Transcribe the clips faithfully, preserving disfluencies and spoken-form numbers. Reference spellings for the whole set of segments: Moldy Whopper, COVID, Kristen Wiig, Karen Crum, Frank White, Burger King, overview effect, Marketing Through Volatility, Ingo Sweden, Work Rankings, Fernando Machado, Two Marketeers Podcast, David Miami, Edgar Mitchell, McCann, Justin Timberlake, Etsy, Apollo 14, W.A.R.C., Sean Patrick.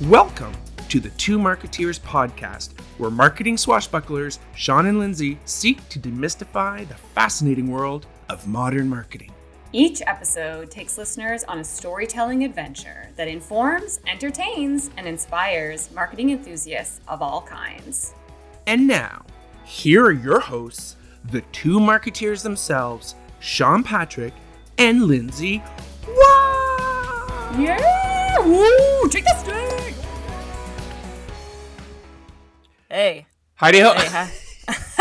Welcome to the Two Marketeers Podcast, where marketing swashbucklers Sean and Lindsay seek to demystify the fascinating world of modern marketing. Each episode takes listeners on a storytelling adventure that informs, entertains, and inspires marketing enthusiasts of all kinds. And now, here are your hosts, the two marketeers themselves, Sean Patrick and Lindsay. Wow! Yeah! Woo! Take this thing! Hey. Heidi ho. Hey, hi.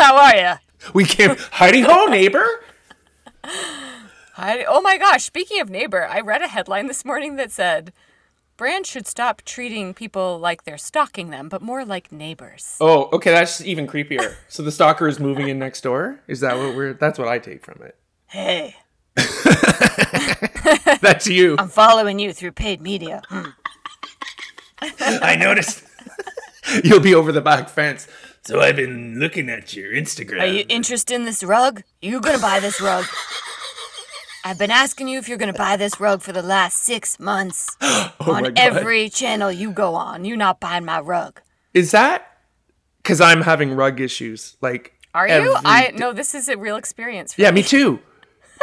How are you? We can't. Heidi ho, neighbor. Heidi. Oh my gosh. Speaking of neighbor, I read a headline this morning that said brands should stop treating people like they're stalking them, but more like neighbors. Oh, okay. That's even creepier. So the stalker is moving in next door? Is that what we're, that's what I take from it. Hey. That's you. I'm following you through paid media. Hmm. I noticed. You'll be over the back fence. So I've been looking at your Instagram. Are you interested in this rug? You gonna buy this rug? I've been asking you if you're gonna buy this rug for the last six months. Oh on my God. Every channel you go on, you're not buying my rug. Is that because I'm having rug issues? Like, are you? I d- no. This is a real experience. For yeah, me, me too.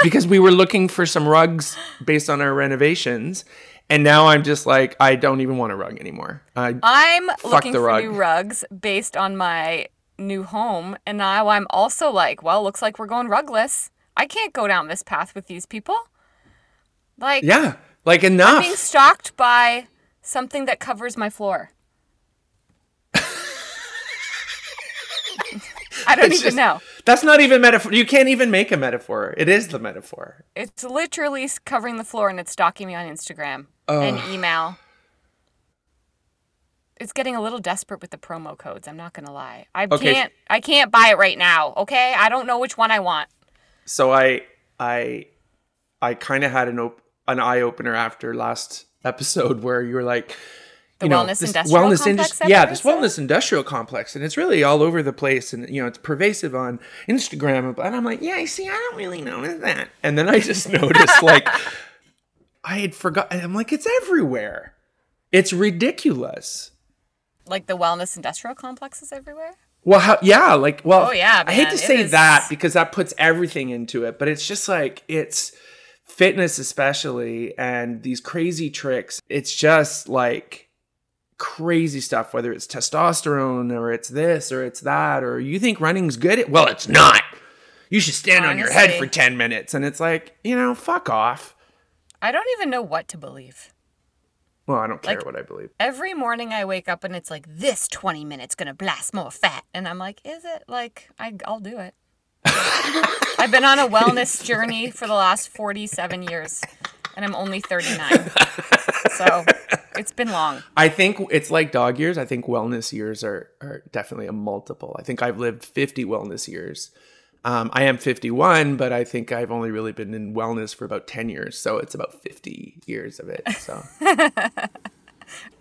Because we were looking for some rugs based on our renovations. And now I'm just like, I don't even want a rug anymore. I I'm looking for rug. new rugs based on my new home. And now I'm also like, well, looks like we're going rugless. I can't go down this path with these people. Like, yeah, like enough. I'm being stalked by something that covers my floor. I don't it's even just, know. That's not even metaphor. You can't even make a metaphor. It is the metaphor. It's literally covering the floor and it's stalking me on Instagram. Oh. An email. It's getting a little desperate with the promo codes. I'm not gonna lie. I okay. can't. I can't buy it right now. Okay. I don't know which one I want. So I, I, I kind of had an op- an eye opener after last episode where you were like, the you wellness know, industrial wellness complex. Indus- yeah, this wellness industrial complex, and it's really all over the place, and you know, it's pervasive on Instagram. And I'm like, yeah, I see. I don't really notice that. And then I just noticed like. I had forgotten. I'm like, it's everywhere. It's ridiculous. Like the wellness industrial complex is everywhere? Well, how, yeah. Like, well, oh, yeah, I hate to say is... that because that puts everything into it. But it's just like, it's fitness especially and these crazy tricks. It's just like crazy stuff, whether it's testosterone or it's this or it's that. Or you think running's good? Well, it's not. You should stand Honestly. on your head for ten minutes. And it's like, you know, fuck off. I don't even know what to believe. Well, I don't care like, what I believe. Every morning I wake up and it's like, this twenty minutes going to blast more fat. And I'm like, is it? Like, I, I'll do it. I've been on a wellness journey for the last forty-seven years and I'm only thirty-nine. So it's been long. I think it's like dog years. I think wellness years are, are definitely a multiple. I think I've lived fifty wellness years. Um, I am fifty-one, but I think I've only really been in wellness for about ten years. So it's about fifty years of it. So,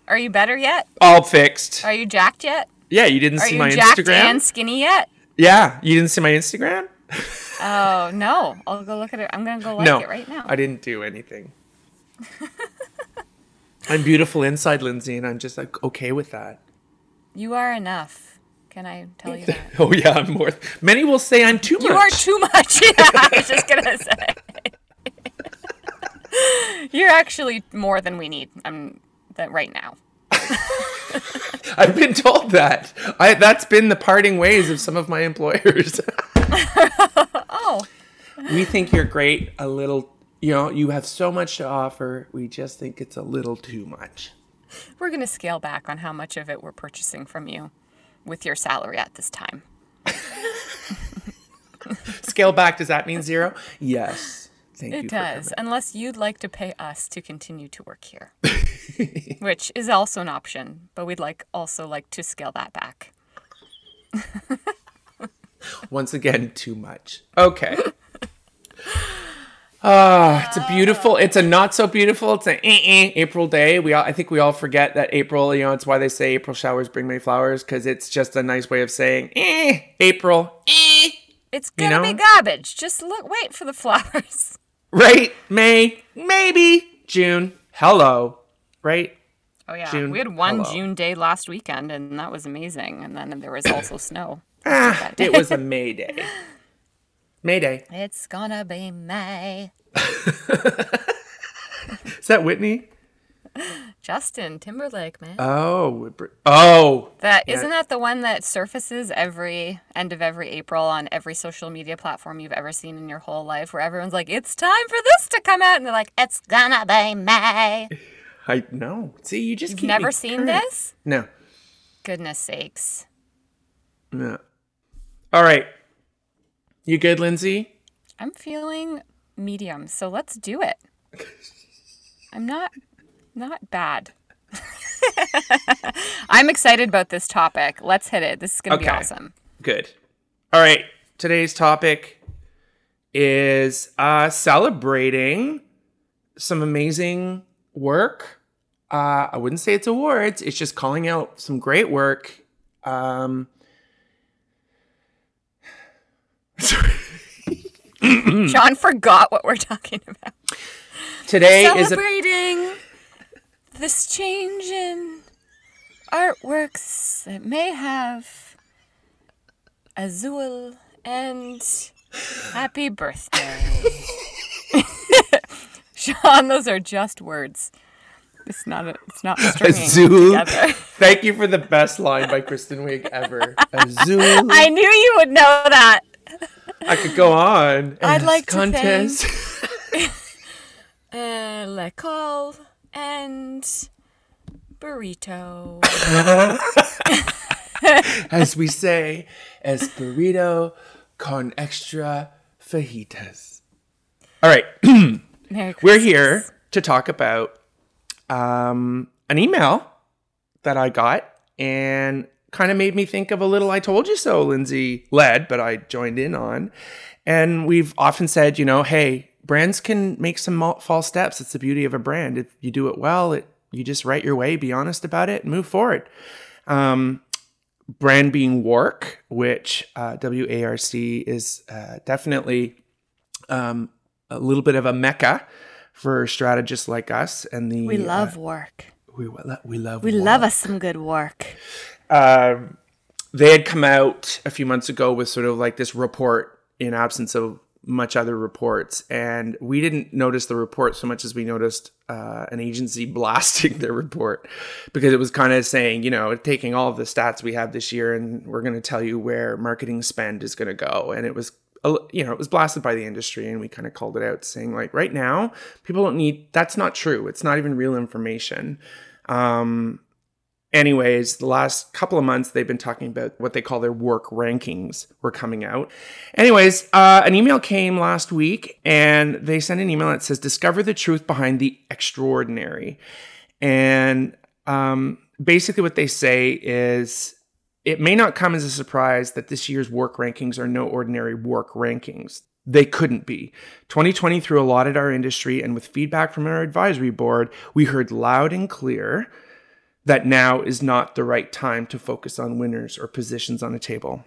are you better yet? All fixed. Are you jacked yet? Yeah, you didn't Are see you my jacked Instagram? And skinny yet? Yeah, you didn't see my Instagram? Oh, no. I'll go look at it. I'm going to go like no, it right now. I didn't do anything. I'm beautiful inside, Lindsay, and I'm just like okay with that. You are enough. Can I tell you that? Oh, yeah, I'm more. Many will say I'm too much. You are too much. Yeah, I was just going to say. You're actually more than we need I'm, that right now. I've been told that. I, that's been the parting ways of some of my employers. Oh. We think you're great, a little, you know, you have so much to offer. We just think it's a little too much. We're going to scale back on how much of it we're purchasing from you. With your salary at this time. Scale back, does that mean zero? Yes. Thank it you does, for unless you'd like to pay us to continue to work here, which is also an option, but we'd like also like to scale that back. Once again, too much. Okay. Ah, oh, it's a beautiful, it's a not so beautiful, it's an eh-eh April day. We all, I think we all forget that April, you know, it's why they say April showers bring May flowers, because it's just a nice way of saying, eh, April, eh. It's gonna you know? be garbage. Just look, wait for the flowers. Right? May, maybe, June, hello, right? Oh, yeah. June, we had one hello. June day last weekend, and that was amazing. And then there was also snow. Ah, it was a May Day. May Day. It's gonna be May. Is that Whitney? Justin Timberlake, man. Oh. Oh. That yeah. Isn't that the one that surfaces every end of every April on every social media platform you've ever seen in your whole life, where everyone's like, it's time for this to come out. And they're like, it's gonna be May. I know. See, you just You've keep never seen current. This? No. Goodness sakes. No. All right. You good, Lindsay? I'm feeling medium, so let's do it. I'm not not bad. I'm excited about this topic. Let's hit it. This is going to okay. be awesome. Good. All right. Today's topic is uh, celebrating some amazing work. Uh, I wouldn't say it's awards. It's just calling out some great work. Um, sorry. John forgot what we're talking about. Today celebrating is celebrating this change in artworks that may have Azul and happy birthday. Sean, those are just words. It's not. A, it's not stringing Azul. Together. Thank you for the best line by Kristen Wiig ever. Azul. I knew you would know that. I could go on. I'd like contest. to thank uh, L'Ecole and Burrito. As we say, es burrito con extra fajitas. All right. We're here to talk about um, an email that I got and kind of made me think of a little I told you so, Lindsay led, but I joined in on. And we've often said, you know, hey, brands can make some false steps. It's the beauty of a brand. If you do it well, it, you just write your way, be honest about it, and move forward. Um, brand being work, which uh, W A R C is uh, definitely um, a little bit of a mecca for strategists like us. And the we love uh, work. We, we love we work. love us some good work. Uh, they had come out a few months ago with sort of like this report in absence of much other reports. And we didn't notice the report so much as we noticed uh, an agency blasting their report, because it was kind of saying, you know, taking all of the stats we have this year and we're going to tell you where marketing spend is going to go. And it was, you know, it was blasted by the industry, and we kind of called it out saying like, right now, people don't need, that's not true. It's not even real information. Um, Anyways, the last couple of months, they've been talking about what they call their work rankings were coming out. Anyways, uh, an email came last week, and they sent an email that says, discover the truth behind the extraordinary. And um, basically what they say is, it may not come as a surprise that this year's work rankings are no ordinary work rankings. They couldn't be. twenty twenty threw a lot at our industry, and with feedback from our advisory board, we heard loud and clear that now is not the right time to focus on winners or positions on a table.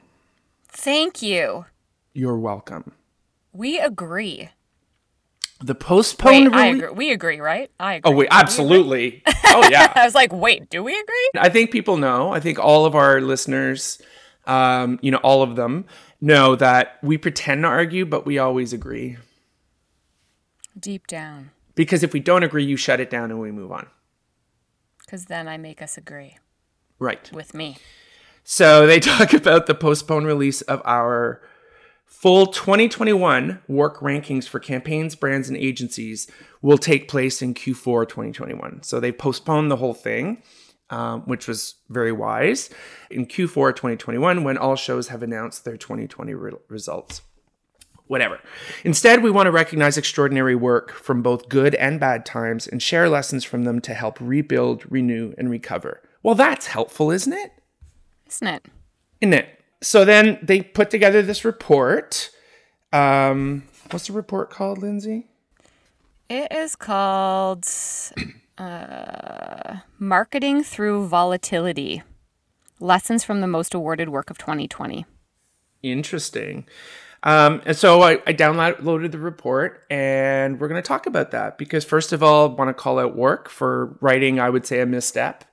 Thank you. You're welcome. We agree. The postponed... Wait, I agree. We agree, right? I agree. Oh, wait, absolutely. Oh, yeah. I was like, wait, do we agree? I think people know. I think all of our listeners, um, you know, all of them, know that we pretend to argue, but we always agree. Deep down. Because if we don't agree, you shut it down and we move on. Because then I make us agree. Right. With me. So they talk about the postponed release of our full twenty twenty-one work rankings for campaigns, brands, and agencies will take place in Q four twenty twenty-one. So they postponed the whole thing, um, which was very wise, in Q four twenty twenty-one when all shows have announced their twenty twenty re- results. Whatever. Instead, we want to recognize extraordinary work from both good and bad times and share lessons from them to help rebuild, renew, and recover. Well, that's helpful, isn't it? Isn't it? Isn't it? So then they put together this report. Um, what's the report called, Lindsay? It is called uh, Marketing Through Volatility. Lessons from the Most Awarded Work of twenty twenty. Interesting. Um, and so I, I downloaded the report, and we're going to talk about that because, first of all, I want to call out W A R C for writing, I would say, a misstep,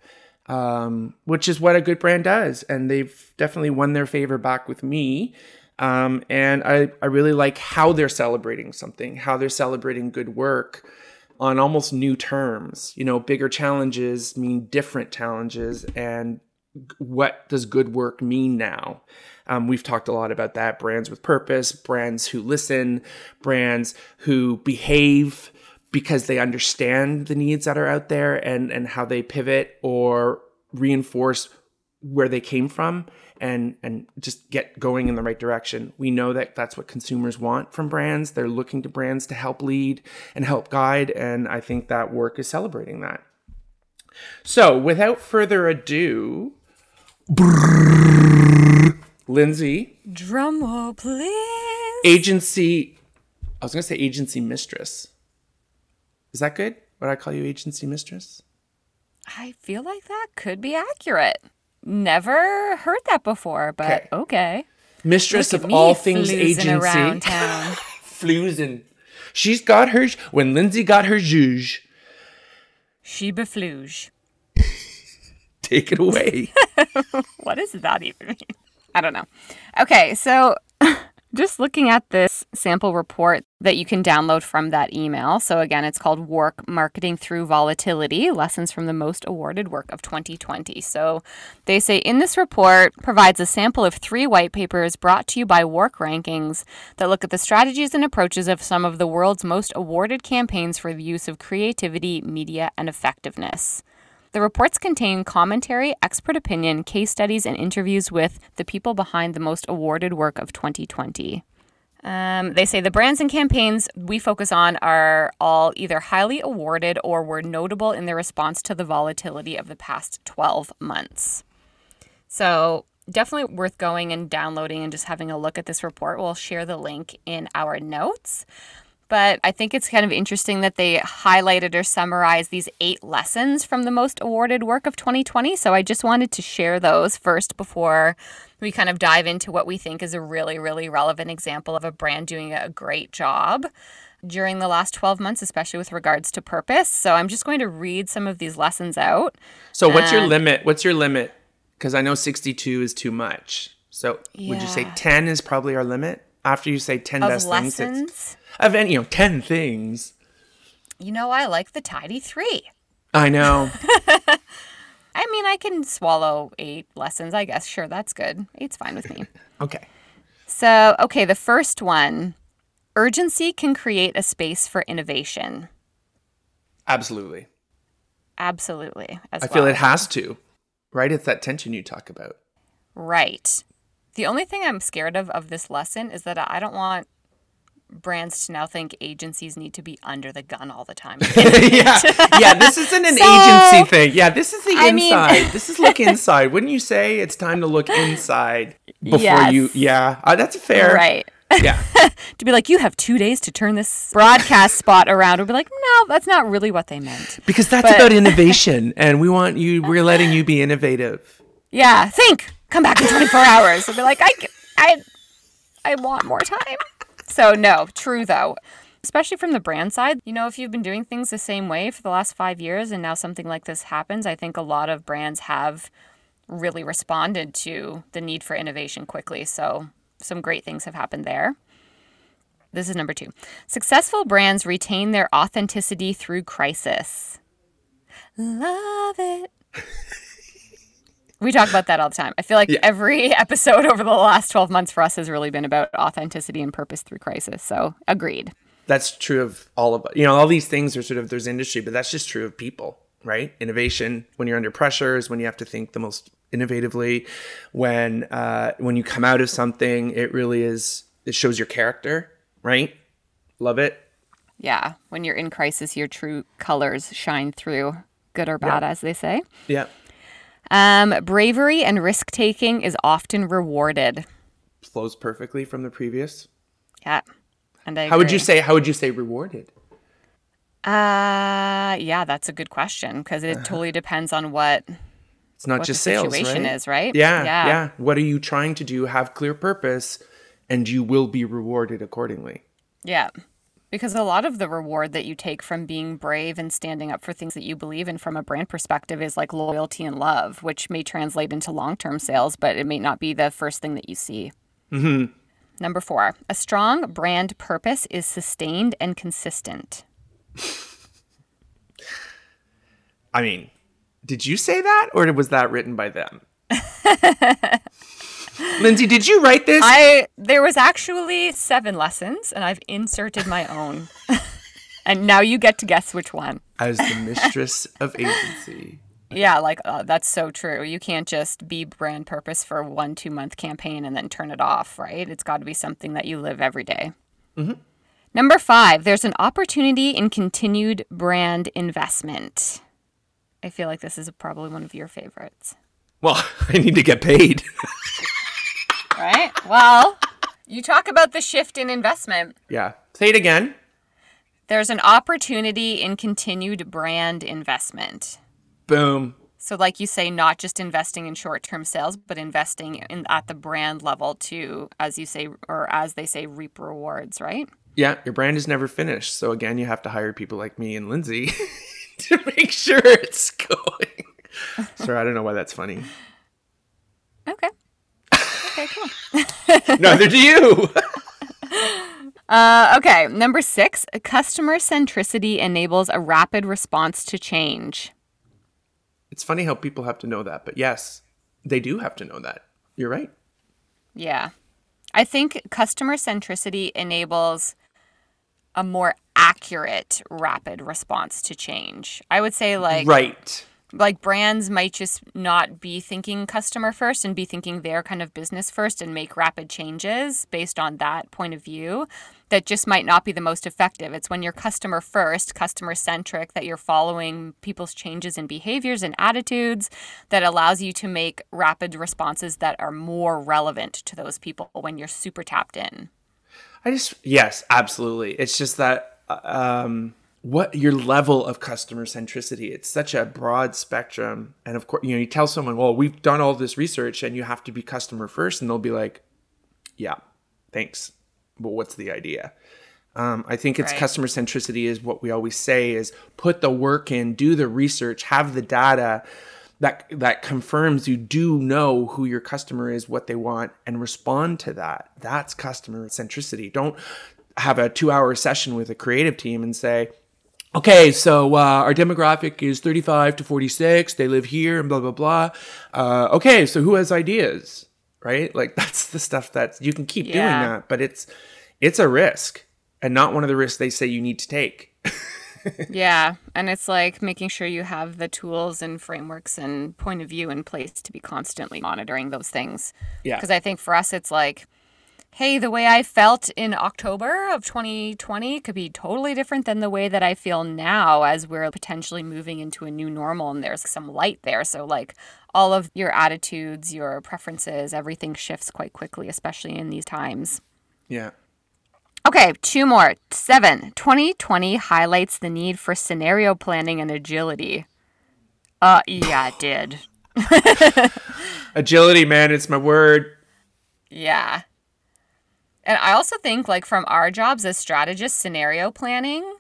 um, which is what a good brand does. And they've definitely won their favor back with me. Um, and I, I really like how they're celebrating something, how they're celebrating good work on almost new terms. You know, bigger challenges mean different challenges. And what does good work mean now? Um, we've talked a lot about that. Brands with purpose, brands who listen, brands who behave because they understand the needs that are out there, and, and how they pivot or reinforce where they came from, and and just get going in the right direction. We know that that's what consumers want from brands. They're looking to brands to help lead and help guide, and I think that W A R C is celebrating that. So without further ado, Lindsay. Drumroll, please. Agency, I was going to say agency mistress. Is that good? Would I call you agency mistress? I feel like that could be accurate. Never heard that before, but okay. okay. Mistress of all things agency. Around town. Flusin'. She's got her, when Lindsay got her zhuzh. She befluge. Take it away. What does that even mean? I don't know. Okay, so just looking at this sample report that you can download from that email. So again, it's called W A R C Marketing Through Volatility, Lessons from the Most Awarded W A R C of twenty twenty. So they say, in this report provides a sample of three white papers brought to you by W A R C Rankings that look at the strategies and approaches of some of the world's most awarded campaigns for the use of creativity, media, and effectiveness. The reports contain commentary, expert opinion, case studies, and interviews with the people behind the most awarded W A R C of twenty twenty. Um, they say the brands and campaigns we focus on are all either highly awarded or were notable in their response to the volatility of the past twelve months. So definitely worth going and downloading and just having a look at this report. We'll share the link in our notes. But I think it's kind of interesting that they highlighted or summarized these eight lessons from the most awarded W A R C of twenty twenty. So I just wanted to share those first before we kind of dive into what we think is a really, really relevant example of a brand doing a great job during the last twelve months, especially with regards to purpose. So I'm just going to read some of these lessons out. So what's your limit? What's your limit? Because I know sixty-two is too much. So yeah. Would you say ten is probably our limit? After you say ten best lessons, things, of any, you know, ten things. You know, I like the tidy three. I know. I mean, I can swallow eight lessons, I guess. Sure, that's good. Eight's fine with me. Okay. So, okay, the first one, urgency can create a space for innovation. Absolutely. Absolutely. As I well. feel it has to, right? It's that tension you talk about. Right. The only thing I'm scared of of this lesson is that I don't want brands to now think agencies need to be under the gun all the time. yeah, yeah. This isn't an so, agency thing. Yeah, this is the I inside. Mean... this is look inside. Wouldn't you say it's time to look inside before yes. you? Yeah, uh, that's fair. Right. Yeah. To be like, you have two days to turn this broadcast spot around. We'll be like, no, that's not really what they meant. Because that's but... about innovation, and we want you. We're letting you be innovative. Yeah. Think. Come back in twenty-four hours. I'll be like, I, I, I want more time. So no, true though. Especially from the brand side, you know, if you've been doing things the same way for the last five years and now something like this happens, I think a lot of brands have really responded to the need for innovation quickly. So some great things have happened there. This is number two. Successful brands retain their authenticity through crisis. Love it. We talk about that all the time. I feel like yeah. every episode over the last twelve months for us has really been about authenticity and purpose through crisis. So agreed. That's true of all of us. You know, all these things are sort of, there's industry, but that's just true of people, right? Innovation, when you're under pressure, is when you have to think the most innovatively. When uh, when you come out of something, it really is, it shows your character, right? Love it. Yeah. When you're in crisis, your true colors shine through, good or bad, yeah. as they say. Yeah. Um, bravery and risk-taking is often rewarded. Flows perfectly from the previous. Yeah. And I How agree. would you say, how would you say rewarded? Uh, yeah, that's a good question because it uh-huh. totally depends on what It's not what just the sales, situation right? is, right? Yeah, yeah. Yeah. What are you trying to do? Have clear purpose and you will be rewarded accordingly. Yeah. Because a lot of the reward that you take from being brave and standing up for things that you believe in from a brand perspective is like loyalty and love, which may translate into long-term sales, but it may not be the first thing that you see. Mm-hmm. Number four, a strong brand purpose is sustained and consistent. I mean, did you say that or was that written by them? Lindsay, did you write this? I there was actually seven lessons, and I've inserted my own. And now you get to guess which one. I was the mistress of agency. Yeah, like, oh, that's so true. You can't just be brand purpose for one two-month campaign and then turn it off, right? It's got to be something that you live every day. Mm-hmm. Number five, there's an opportunity in continued brand investment. I feel like this is probably one of your favorites. Well, I need to get paid. Right? Well, you talk about the shift in investment. Yeah. Say it again. There's an opportunity in continued brand investment. Boom. So like you say, not just investing in short-term sales, but investing in at the brand level to, as you say, or as they say, reap rewards, right? Yeah. Your brand is never finished. So again, you have to hire people like me and Lindsay to make sure it's going. Sorry, I don't know why that's funny. Okay. Okay, cool. Neither do you. uh, okay, number six, customer centricity enables a rapid response to change. It's funny how people have to know that, but yes, they do have to know that. You're right. Yeah. I think customer centricity enables a more accurate, rapid response to change. I would say like... Right. Like brands might just not be thinking customer first and be thinking their kind of business first and make rapid changes based on that point of view that just might not be the most effective. It's when you're customer first, customer centric, that you're following people's changes in behaviors and attitudes that allows you to make rapid responses that are more relevant to those people when you're super tapped in. I just, yes, absolutely. It's just that... um what your level of customer centricity, it's such a broad spectrum. And of course, you know, you tell someone, well, we've done all this research and you have to be customer first. And they'll be like, yeah, thanks. But what's the idea? Um, I think it's right. Customer centricity is what we always say is put the work in, do the research, have the data that, that confirms you do know who your customer is, what they want, and respond to that. That's customer centricity. Don't have a two hour session with a creative team and say, okay, so uh, our demographic is thirty-five to forty-six. They live here and blah, blah, blah. Uh, okay, so who has ideas, right? Like that's the stuff that's, you can keep yeah. doing that, but it's it's a risk and not one of the risks they say you need to take. Yeah, and it's like making sure you have the tools and frameworks and point of view in place to be constantly monitoring those things. Yeah. Because I think for us, it's like, hey, the way I felt in October of twenty twenty could be totally different than the way that I feel now as we're potentially moving into a new normal and there's some light there. So like all of your attitudes, your preferences, everything shifts quite quickly, especially in these times. Yeah. Okay, two more. Seven, twenty twenty highlights the need for scenario planning and agility. Uh, yeah, it did. Agility, man, it's my word. Yeah. And I also think, like, from our jobs as strategists, scenario planning,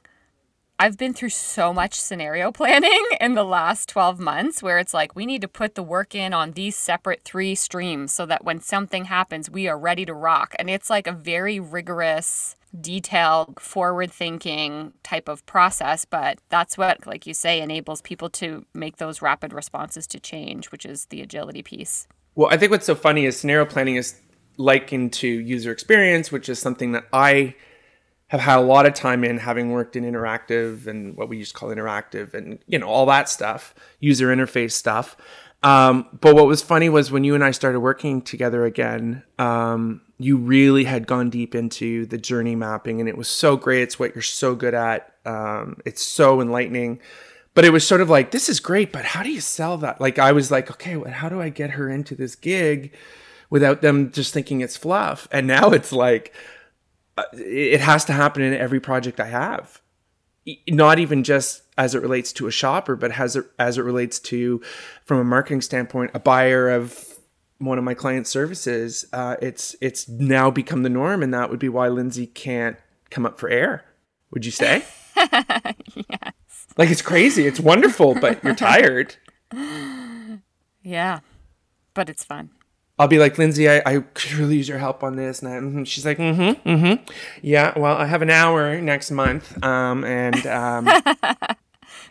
I've been through so much scenario planning in the last twelve months where it's like we need to put the work in on these separate three streams so that when something happens, we are ready to rock. And it's like a very rigorous, detailed, forward-thinking type of process. But that's what, like you say, enables people to make those rapid responses to change, which is the agility piece. Well, I think what's so funny is scenario planning is likened to user experience, which is something that I have had a lot of time in, having worked in interactive and what we used to call interactive and, you know, all that stuff, user interface stuff. Um, but what was funny was when you and I started working together again, um, you really had gone deep into the journey mapping and it was so great. It's what you're so good at. Um, it's so enlightening. But it was sort of like, this is great, but how do you sell that? Like, I was like, okay, how do I get her into this gig without them just thinking it's fluff? And now it's like, it has to happen in every project I have. Not even just as it relates to a shopper, but as it, as it relates to, from a marketing standpoint, a buyer of one of my client services, uh, it's it's now become the norm, and that would be why Lindsay can't come up for air. Would you say? Yes. Like, it's crazy. It's wonderful, but you're tired. Yeah, but it's fun. I'll be like, Lindsay, I, I could really use your help on this. And I, she's like, mm-hmm, mm-hmm. Yeah, well, I have an hour next month. Um, and um...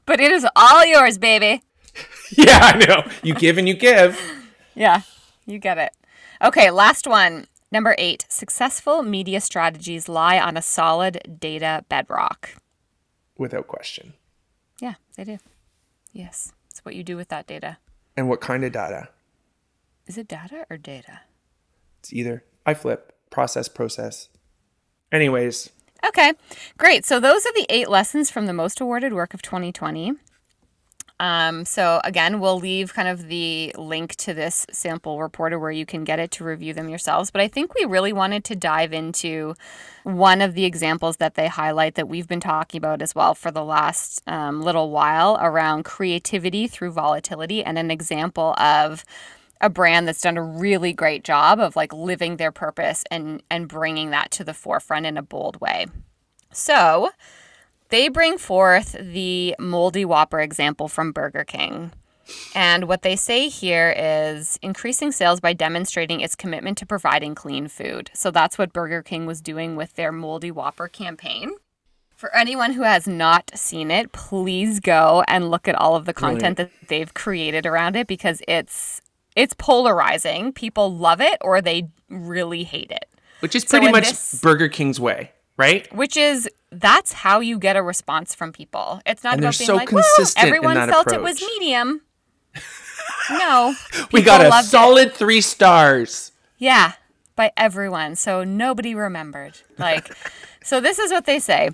But it is all yours, baby. Yeah, I know. You give and you give. Yeah, you get it. Okay, last one. Number eight, successful media strategies lie on a solid data bedrock. Without question. Yeah, they do. Yes, it's what you do with that data. And what kind of data? Is it data or data? It's either. I flip. Process, process. Anyways. Okay, great. So those are the eight lessons from the most awarded work of twenty twenty. Um, so again, we'll leave kind of the link to this sample reporter where you can get it to review them yourselves. But I think we really wanted to dive into one of the examples that they highlight that we've been talking about as well for the last um, little while around creativity through volatility, and an example of a brand that's done a really great job of like living their purpose and, and bringing that to the forefront in a bold way. So they bring forth the Moldy Whopper example from Burger King. And what they say here is increasing sales by demonstrating its commitment to providing clean food. So that's what Burger King was doing with their Moldy Whopper campaign. For anyone who has not seen it, please go and look at all of the content Brilliant. that they've created around it, because it's It's polarizing. People love it or they really hate it. Which is pretty so much this, Burger King's way, right? Which is, that's how you get a response from people. It's not and about being so like, whoa, everyone felt approach. it was medium. No. We got a solid it. three stars. Yeah, by everyone. So nobody remembered. Like, so this is what they say.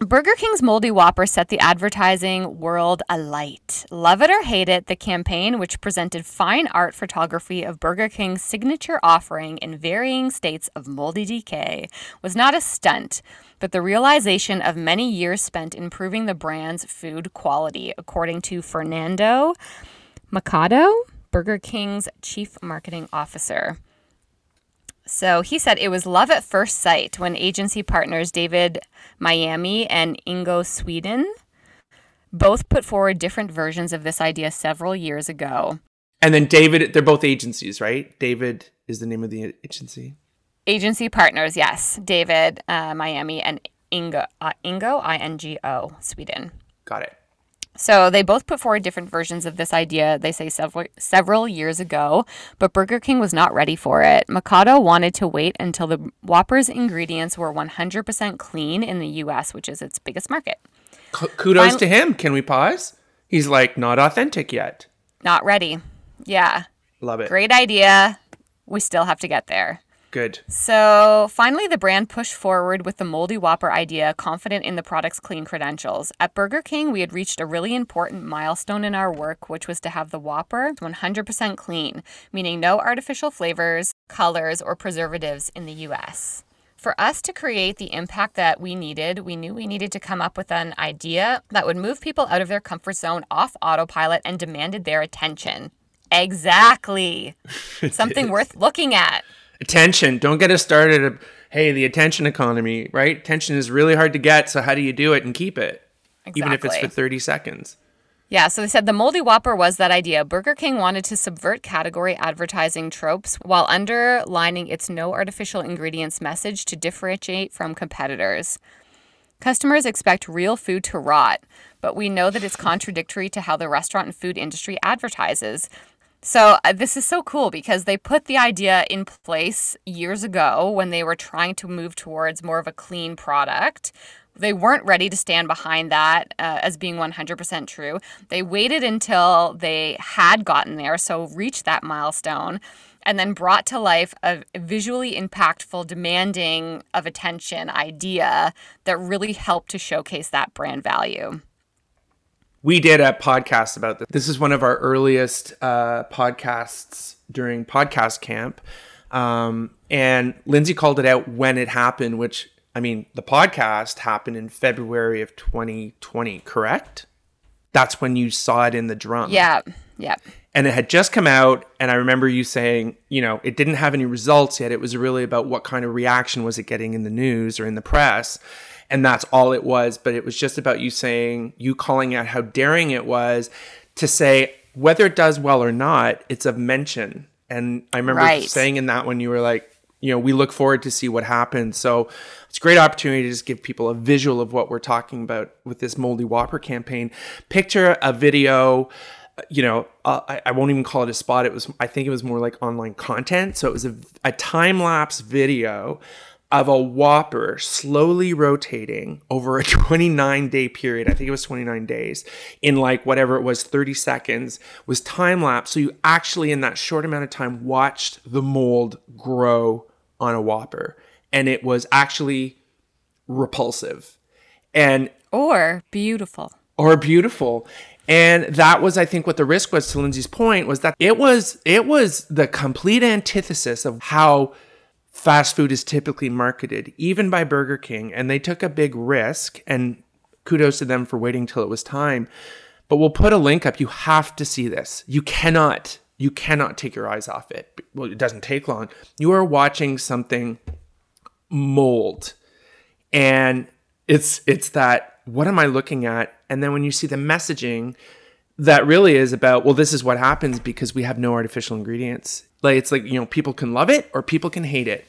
Burger King's Moldy Whopper set the advertising world alight. Love it or hate it, the campaign, which presented fine art photography of Burger King's signature offering in varying states of moldy decay, was not a stunt, but the realization of many years spent improving the brand's food quality, according to Fernando Machado, Burger King's chief marketing officer. So he said it was love at first sight when agency partners David Miami and Ingo Sweden both put forward different versions of this idea several years ago. And then David, they're both agencies, right? David is the name of the agency. Agency partners, yes. David, uh, Miami, and Ingo, uh, Ingo, I N G O, Sweden. Got it. So they both put forward different versions of this idea, they say, several several years ago, but Burger King was not ready for it. Mikado wanted to wait until the Whopper's ingredients were one hundred percent clean in the U S, which is its biggest market. K- kudos Final- to him. Can we pause? He's like, not authentic yet. Not ready. Yeah. Love it. Great idea. We still have to get there. Good. So finally, the brand pushed forward with the Moldy Whopper idea, confident in the product's clean credentials. At Burger King, we had reached a really important milestone in our work, which was to have the Whopper one hundred percent clean, meaning no artificial flavors, colors, or preservatives in the U S. For us to create the impact that we needed, we knew we needed to come up with an idea that would move people out of their comfort zone, off autopilot, and demanded their attention. Exactly. Something worth looking at. Attention. Don't get us started. Hey, the attention economy, right? Attention is really hard to get. So how do you do it and keep it? Exactly. Even if it's for thirty seconds. Yeah. So they said the Moldy Whopper was that idea. Burger King wanted to subvert category advertising tropes while underlining its no artificial ingredients message to differentiate from competitors. Customers expect real food to rot, but we know that it's contradictory to how the restaurant and food industry advertises. So uh, this is so cool because they put the idea in place years ago when they were trying to move towards more of a clean product. They weren't ready to stand behind that uh, as being one hundred percent true. They waited until they had gotten there, so reached that milestone, and then brought to life a visually impactful, demanding of attention idea that really helped to showcase that brand value. We did a podcast about this. This is one of our earliest uh, podcasts during podcast camp. Um, and Lindsay called it out when it happened, which, I mean, the podcast happened in February of twenty twenty, correct? That's when you saw it in the drum. Yeah, yeah. And it had just come out, and I remember you saying, you know, it didn't have any results yet. It was really about what kind of reaction was it getting in the news or in the press. And that's all it was. But it was just about you saying, you calling out how daring it was to say, whether it does well or not, it's of mention. And I remember right. saying in that one, you were like, you know, we look forward to see what happens. So it's a great opportunity to just give people a visual of what we're talking about with this Moldy Whopper campaign. Picture a video, you know, uh, I, I won't even call it a spot. It was, I think it was more like online content. So it was a, a time-lapse video of a Whopper slowly rotating over a twenty-nine day period. I think it was twenty-nine days in like whatever it was, thirty seconds was time lapse. So you actually in that short amount of time watched the mold grow on a Whopper, and it was actually repulsive and or beautiful or beautiful. And that was, I think, what the risk was, to Lindsay's point, was that it was, it was the complete antithesis of how fast food is typically marketed, even by Burger King, and they took a big risk, and kudos to them for waiting till it was time. But we'll put a link up. You have to see this. You cannot, you cannot take your eyes off it. Well, it doesn't take long. You are watching something mold, and it's it's that, what am I looking at? And then when you see the messaging, that really is about, well, this is what happens because we have no artificial ingredients. Like, it's like, you know, people can love it or people can hate it.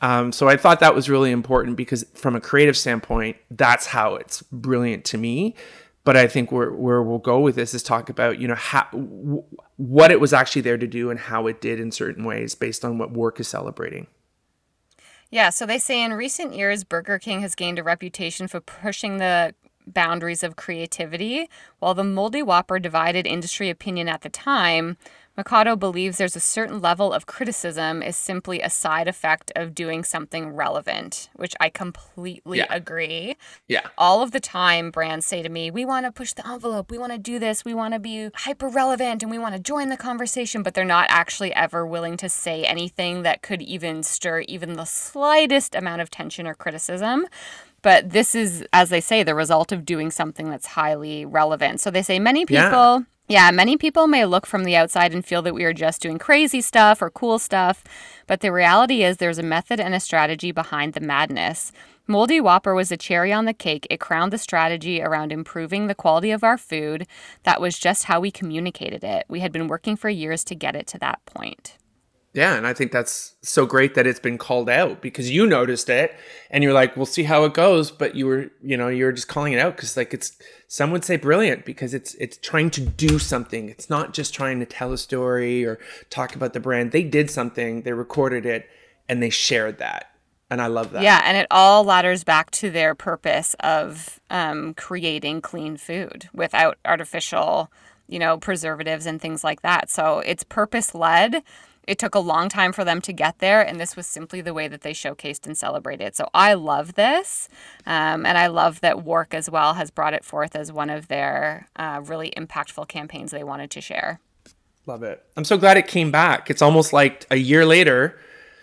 Um, so I thought that was really important, because from a creative standpoint, that's how it's brilliant to me. But I think where, where we'll go with this is talk about, you know, how, w- what it was actually there to do and how it did in certain ways based on what work is celebrating. Yeah. So they say in recent years, Burger King has gained a reputation for pushing the boundaries of creativity. While the Moldy Whopper divided industry opinion at the time, Machado believes there's a certain level of criticism is simply a side effect of doing something relevant, which I completely yeah. agree. Yeah. All of the time, brands say to me, we want to push the envelope, we want to do this, we want to be hyper-relevant, and we want to join the conversation, but they're not actually ever willing to say anything that could even stir even the slightest amount of tension or criticism. But this is, as they say, the result of doing something that's highly relevant. So they say many people... Yeah. Yeah, many people may look from the outside and feel that we are just doing crazy stuff or cool stuff, but the reality is there's a method and a strategy behind the madness. Moldy Whopper was a cherry on the cake. It crowned the strategy around improving the quality of our food. That was just how we communicated it. We had been working for years to get it to that point. Yeah, and I think that's so great that it's been called out, because you noticed it and you're like, we'll see how it goes. But you were, you know, you're just calling it out because, like, it's, some would say brilliant, because it's it's trying to do something. It's not just trying to tell a story or talk about the brand. They did something, they recorded it, and they shared that. And I love that. Yeah, and it all ladders back to their purpose of um, creating clean food without artificial, you know, preservatives and things like that. So it's purpose-led. It took a long time for them to get there, and this was simply the way that they showcased and celebrated. So I love this, um, and I love that W A R C as well has brought it forth as one of their uh, really impactful campaigns they wanted to share. Love it. I'm so glad it came back. It's almost like a year later,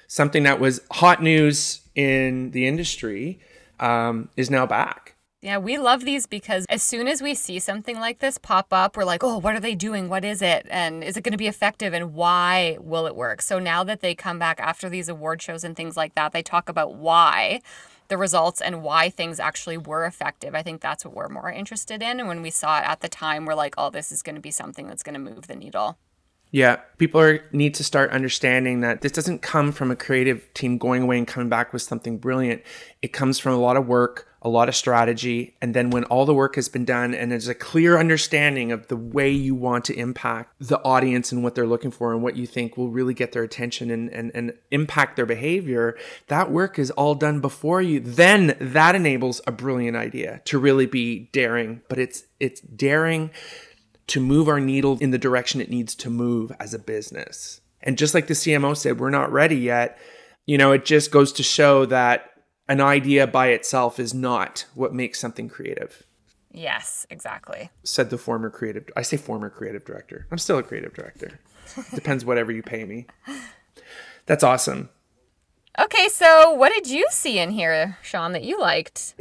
something that was hot news in the industry um, is now back. Yeah, we love these, because as soon as we see something like this pop up, we're like, oh, what are they doing? What is it? And is it going to be effective? And why will it work? So now that they come back after these award shows and things like that, they talk about why the results and why things actually were effective. I think that's what we're more interested in. And when we saw it at the time, we're like, oh, this is going to be something that's going to move the needle. Yeah, people are, need to start understanding that this doesn't come from a creative team going away and coming back with something brilliant. It comes from a lot of work, a lot of strategy, and then when all the work has been done and there's a clear understanding of the way you want to impact the audience and what they're looking for and what you think will really get their attention and, and, and impact their behavior, that work is all done before you. Then that enables a brilliant idea to really be daring, but it's it's daring to move our needle in the direction it needs to move as a business. And just like the C M O said, we're not ready yet. You know, it just goes to show that an idea by itself is not what makes something creative. Yes, exactly. Said the former creative. I say former creative director. I'm still a creative director. Depends whatever you pay me. That's awesome. Okay, so what did you see in here, Sean, that you liked?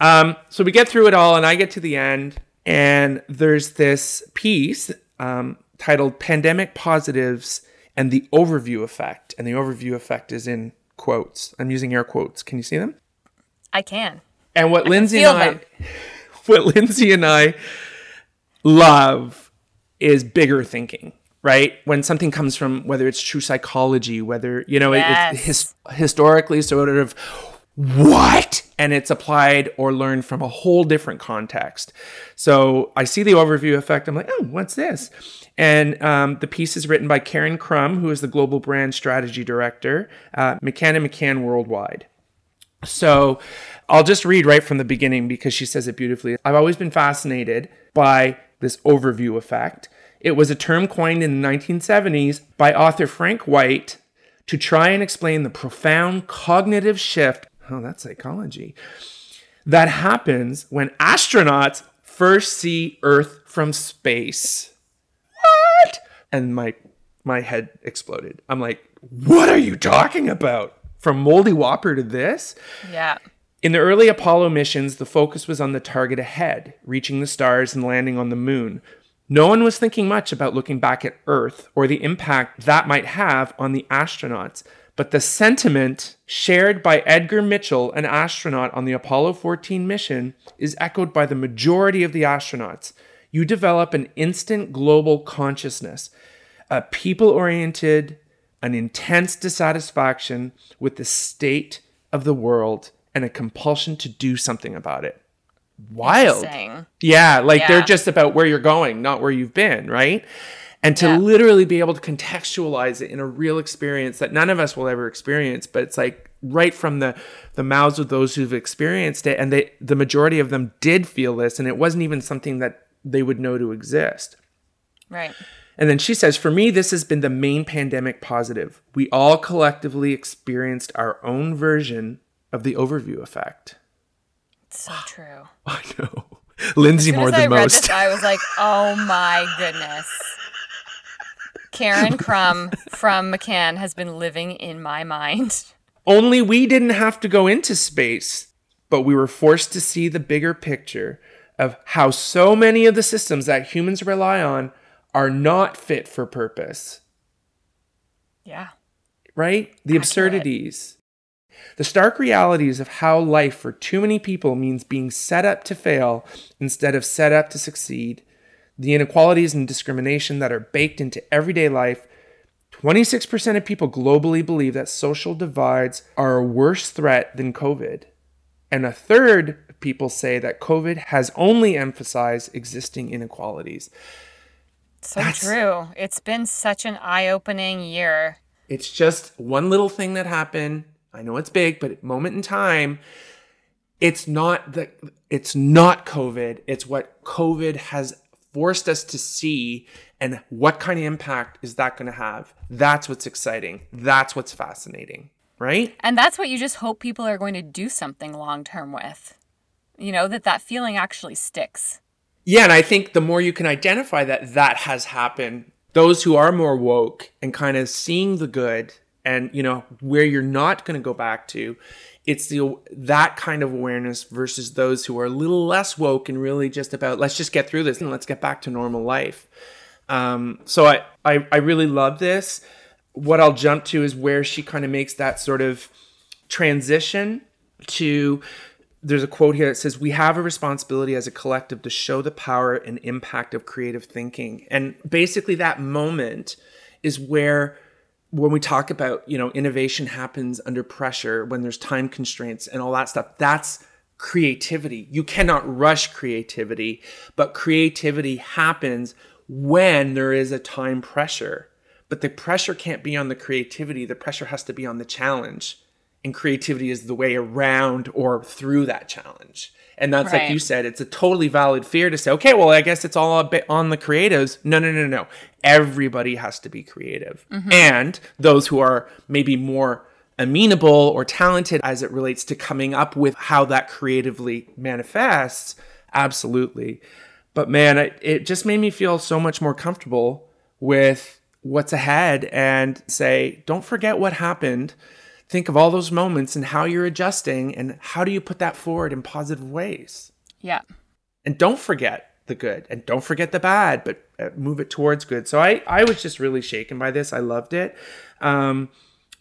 Um, so we get through it all, and I get to the end, and there's this piece um, titled Pandemic Positives and the Overview Effect. And the overview effect is in quotes. I'm using air quotes. Can you see them? I can. And what I Lindsay and I them. what Lindsay and I love is bigger thinking, right? When something comes from, whether it's true psychology, whether, you know, yes. it, it's his, historically sort of what? And it's applied or learned from a whole different context. So I see the overview effect. I'm like, oh, what's this? And um, the piece is written by Karen Crum, who is the Global Brand Strategy Director, uh, McCann and McCann Worldwide. So I'll just read right from the beginning because she says it beautifully. I've always been fascinated by this overview effect. It was a term coined in the nineteen seventies by author Frank White to try and explain the profound cognitive shift, oh, that's psychology, that happens when astronauts first see Earth from space. What? And my my head exploded. I'm like, what are you talking about? From Moldy Whopper to this? Yeah. In the early Apollo missions, the focus was on the target ahead, reaching the stars and landing on the moon. No one was thinking much about looking back at Earth or the impact that might have on the astronauts. But the sentiment shared by Edgar Mitchell, an astronaut on the Apollo fourteen mission, is echoed by the majority of the astronauts. You develop an instant global consciousness, a people-oriented, an intense dissatisfaction with the state of the world and a compulsion to do something about it. Wild. Yeah, like yeah. They're just about where you're going, not where you've been, right? And to yeah. literally be able to contextualize it in a real experience that none of us will ever experience, but it's like right from the, the mouths of those who've experienced it. And they, the majority of them did feel this, and it wasn't even something that they would know to exist. Right. And then she says, for me, this has been the main pandemic positive. We all collectively experienced our own version of the overview effect. It's so true. I know. Lindsay more than I most. This, I was like, oh my goodness. Karen Crum from McCann has been living in my mind. Only we didn't have to go into space, but we were forced to see the bigger picture of how so many of the systems that humans rely on are not fit for purpose. Yeah. Right? The Accurate. absurdities. The stark realities of how life for too many people means being set up to fail instead of set up to succeed. The inequalities and discrimination that are baked into everyday life. twenty-six percent of people globally believe that social divides are a worse threat than COVID. And a third of people say that COVID has only emphasized existing inequalities. So That's, true. It's been such an eye-opening year. It's just one little thing that happened. I know it's big, but at moment in time, it's not the, it's not COVID. It's what COVID has forced us to see, and what kind of impact is that going to have? That's what's exciting. That's what's fascinating, right? And that's what you just hope people are going to do something long-term with, you know, that that feeling actually sticks. Yeah, and I think the more you can identify that that has happened, those who are more woke and kind of seeing the good and, you know, where you're not going to go back to, it's the that kind of awareness versus those who are a little less woke and really just about, let's just get through this and let's get back to normal life. Um, so I, I, I really love this. What I'll jump to is where she kind of makes that sort of transition to... There's a quote here that says, we have a responsibility as a collective to show the power and impact of creative thinking. And basically that moment is where, when we talk about, you know, innovation happens under pressure, when there's time constraints and all that stuff, that's creativity. You cannot rush creativity, but creativity happens when there is a time pressure. But the pressure can't be on the creativity. The pressure has to be on the challenge. And creativity is the way around or through that challenge. And that's right. Like you said, it's a totally valid fear to say, okay, well, I guess it's all a bit on the creatives. No, no, no, no. Everybody has to be creative. Mm-hmm. And those who are maybe more amenable or talented as it relates to coming up with how that creatively manifests, absolutely. But man, it, it just made me feel so much more comfortable with what's ahead and say, don't forget what happened. Think of all those moments and how you're adjusting and how do you put that forward in positive ways. Yeah. And don't forget the good, and don't forget the bad, but move it towards good. So I, I was just really shaken by this. I loved it. Um,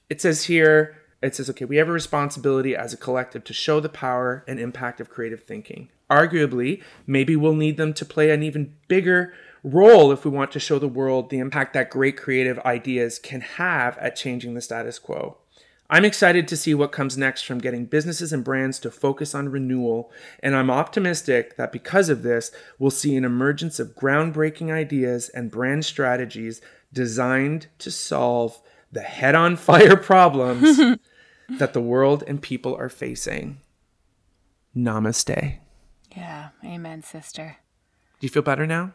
it says here, it says, okay, we have a responsibility as a collective to show the power and impact of creative thinking. Arguably, maybe we'll need them to play an even bigger role if we want to show the world the impact that great creative ideas can have at changing the status quo. I'm excited to see what comes next from getting businesses and brands to focus on renewal, and I'm optimistic that because of this, we'll see an emergence of groundbreaking ideas and brand strategies designed to solve the head-on fire problems that the world and people are facing. Namaste. Yeah, amen, sister. Do you feel better now?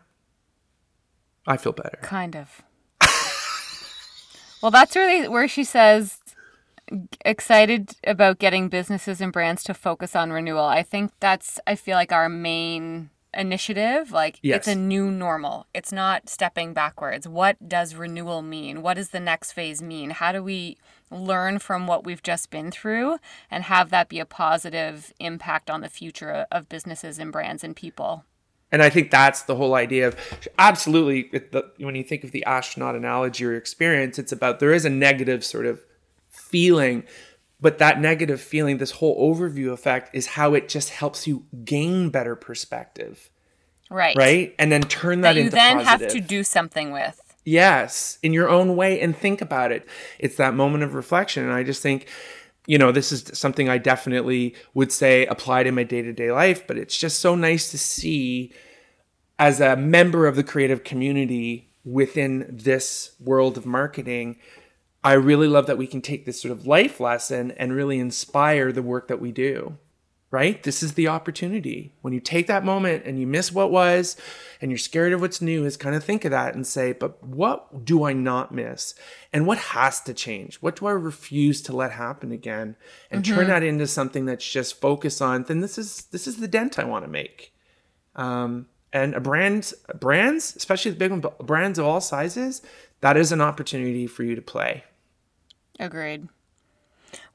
I feel better. Kind of. Well, that's really where she says... excited about getting businesses and brands to focus on renewal. I think that's, I feel like, our main initiative. Like, yes. It's a new normal. It's not stepping backwards. What does renewal mean? What does the next phase mean? How do we learn from what we've just been through and have that be a positive impact on the future of businesses and brands and people? And I think that's the whole idea of, absolutely, when you think of the astronaut analogy or experience, it's about, there is a negative sort of feeling, but that negative feeling, this whole overview effect, is how it just helps you gain better perspective, right? Right, and then turn that, that into positive. You then have to do something with, yes, in your own way, and think about it. It's that moment of reflection, and I just think, you know, this is something I definitely would say applied in my day-to-day life. But it's just so nice to see, as a member of the creative community within this world of marketing, I really love that we can take this sort of life lesson and really inspire the work that we do, right? This is the opportunity. When you take that moment and you miss what was and you're scared of what's new, is kind of think of that and say, but what do I not miss? And what has to change? What do I refuse to let happen again? And mm-hmm. turn that into something that's just focused on, then this is this is the dent I want to make. Um, and a brand, brands, especially the big one, brands of all sizes, that is an opportunity for you to play. Agreed.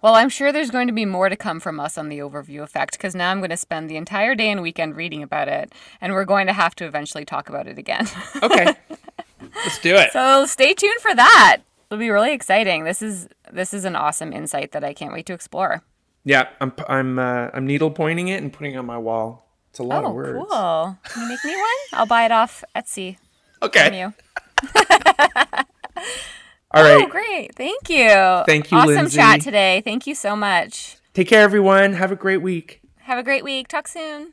Well, I'm sure there's going to be more to come from us on the overview effect, because now I'm going to spend the entire day and weekend reading about it, and we're going to have to eventually talk about it again. Okay. Let's do it. So stay tuned for that. It'll be really exciting. This is this is an awesome insight that I can't wait to explore. Yeah, I'm I'm uh, I'm needle pointing it and putting it on my wall. It's a lot oh, of words. Oh, cool. Can you make me one? I'll buy it off Etsy. Okay. From you. All right. Oh, great. Thank you. Thank you, awesome Lindsay. Chat today. Thank you so much. Take care, everyone. Have a great week. Have a great week. Talk soon.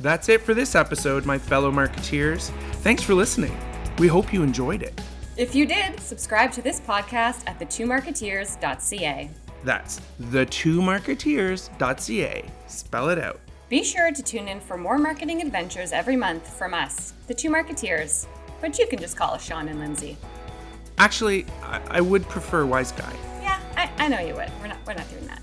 That's it for this episode, my fellow marketeers. Thanks for listening. We hope you enjoyed it. If you did, subscribe to this podcast at the two marketeers dot c a. That's the two marketeers dot c a. Spell it out. Be sure to tune in for more marketing adventures every month from us, the Two Marketeers. But you can just call us Sean and Lindsay. Actually, I, I would prefer Wise Guy. Yeah, I, I know you would. We're not, we're not doing that.